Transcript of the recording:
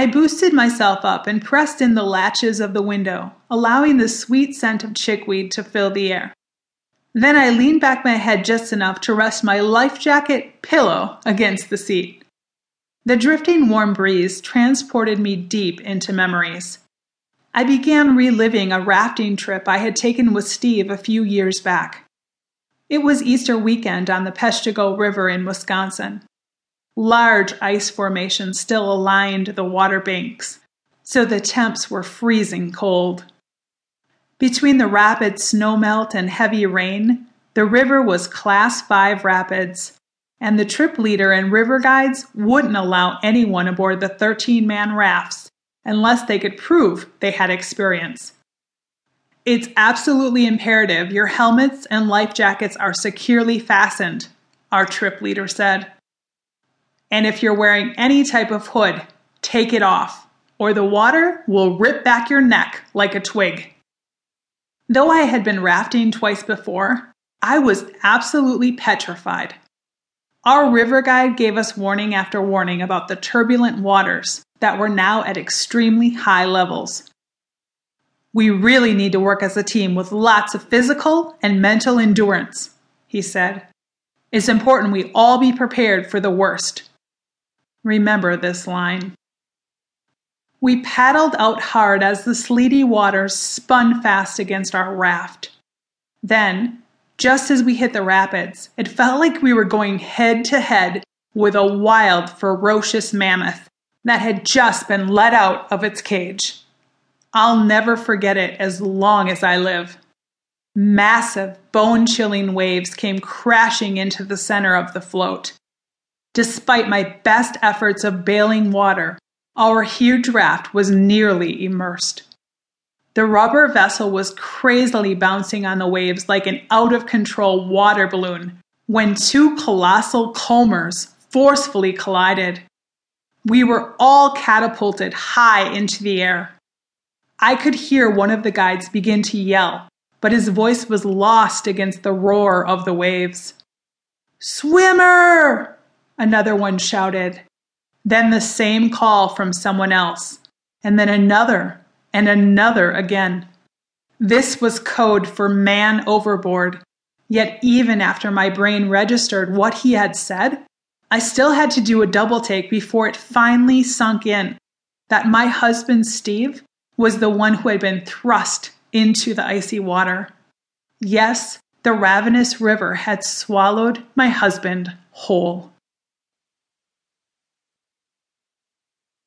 I boosted myself up and pressed in the latches of the window, allowing the sweet scent of chickweed to fill the air. Then I leaned back my head just enough to rest my life jacket pillow against the seat. The drifting warm breeze transported me deep into memories. I began reliving a rafting trip I had taken with Steve a few years back. It was Easter weekend on the Peshtigo River in Wisconsin. Large ice formations still aligned the water banks, so the temps were freezing cold. Between the rapid snowmelt and heavy rain, the river was Class 5 rapids, and the trip leader and river guides wouldn't allow anyone aboard the 13-man rafts unless they could prove they had experience. It's absolutely imperative your helmets and life jackets are securely fastened, our trip leader said. And if you're wearing any type of hood, take it off, or the water will rip back your neck like a twig. Though I had been rafting twice before, I was absolutely petrified. Our river guide gave us warning after warning about the turbulent waters that were now at extremely high levels. We really need to work as a team with lots of physical and mental endurance, he said. It's important we all be prepared for the worst. Remember this line. We paddled out hard as the sleety waters spun fast against our raft. Then, just as we hit the rapids, it felt like we were going head-to-head with a wild, ferocious mammoth that had just been let out of its cage. I'll never forget it as long as I live. Massive, bone-chilling waves came crashing into the center of the float. Despite my best efforts of bailing water, our huge raft was nearly immersed. The rubber vessel was crazily bouncing on the waves like an out-of-control water balloon when two colossal combers forcefully collided. We were all catapulted high into the air. I could hear one of the guides begin to yell, but his voice was lost against the roar of the waves. "Swimmer!" another one shouted. Then the same call from someone else, and then another, and another again. This was code for man overboard, yet even after my brain registered what he had said, I still had to do a double take before it finally sunk in that my husband Steve was the one who had been thrust into the icy water. Yes, the ravenous river had swallowed my husband whole.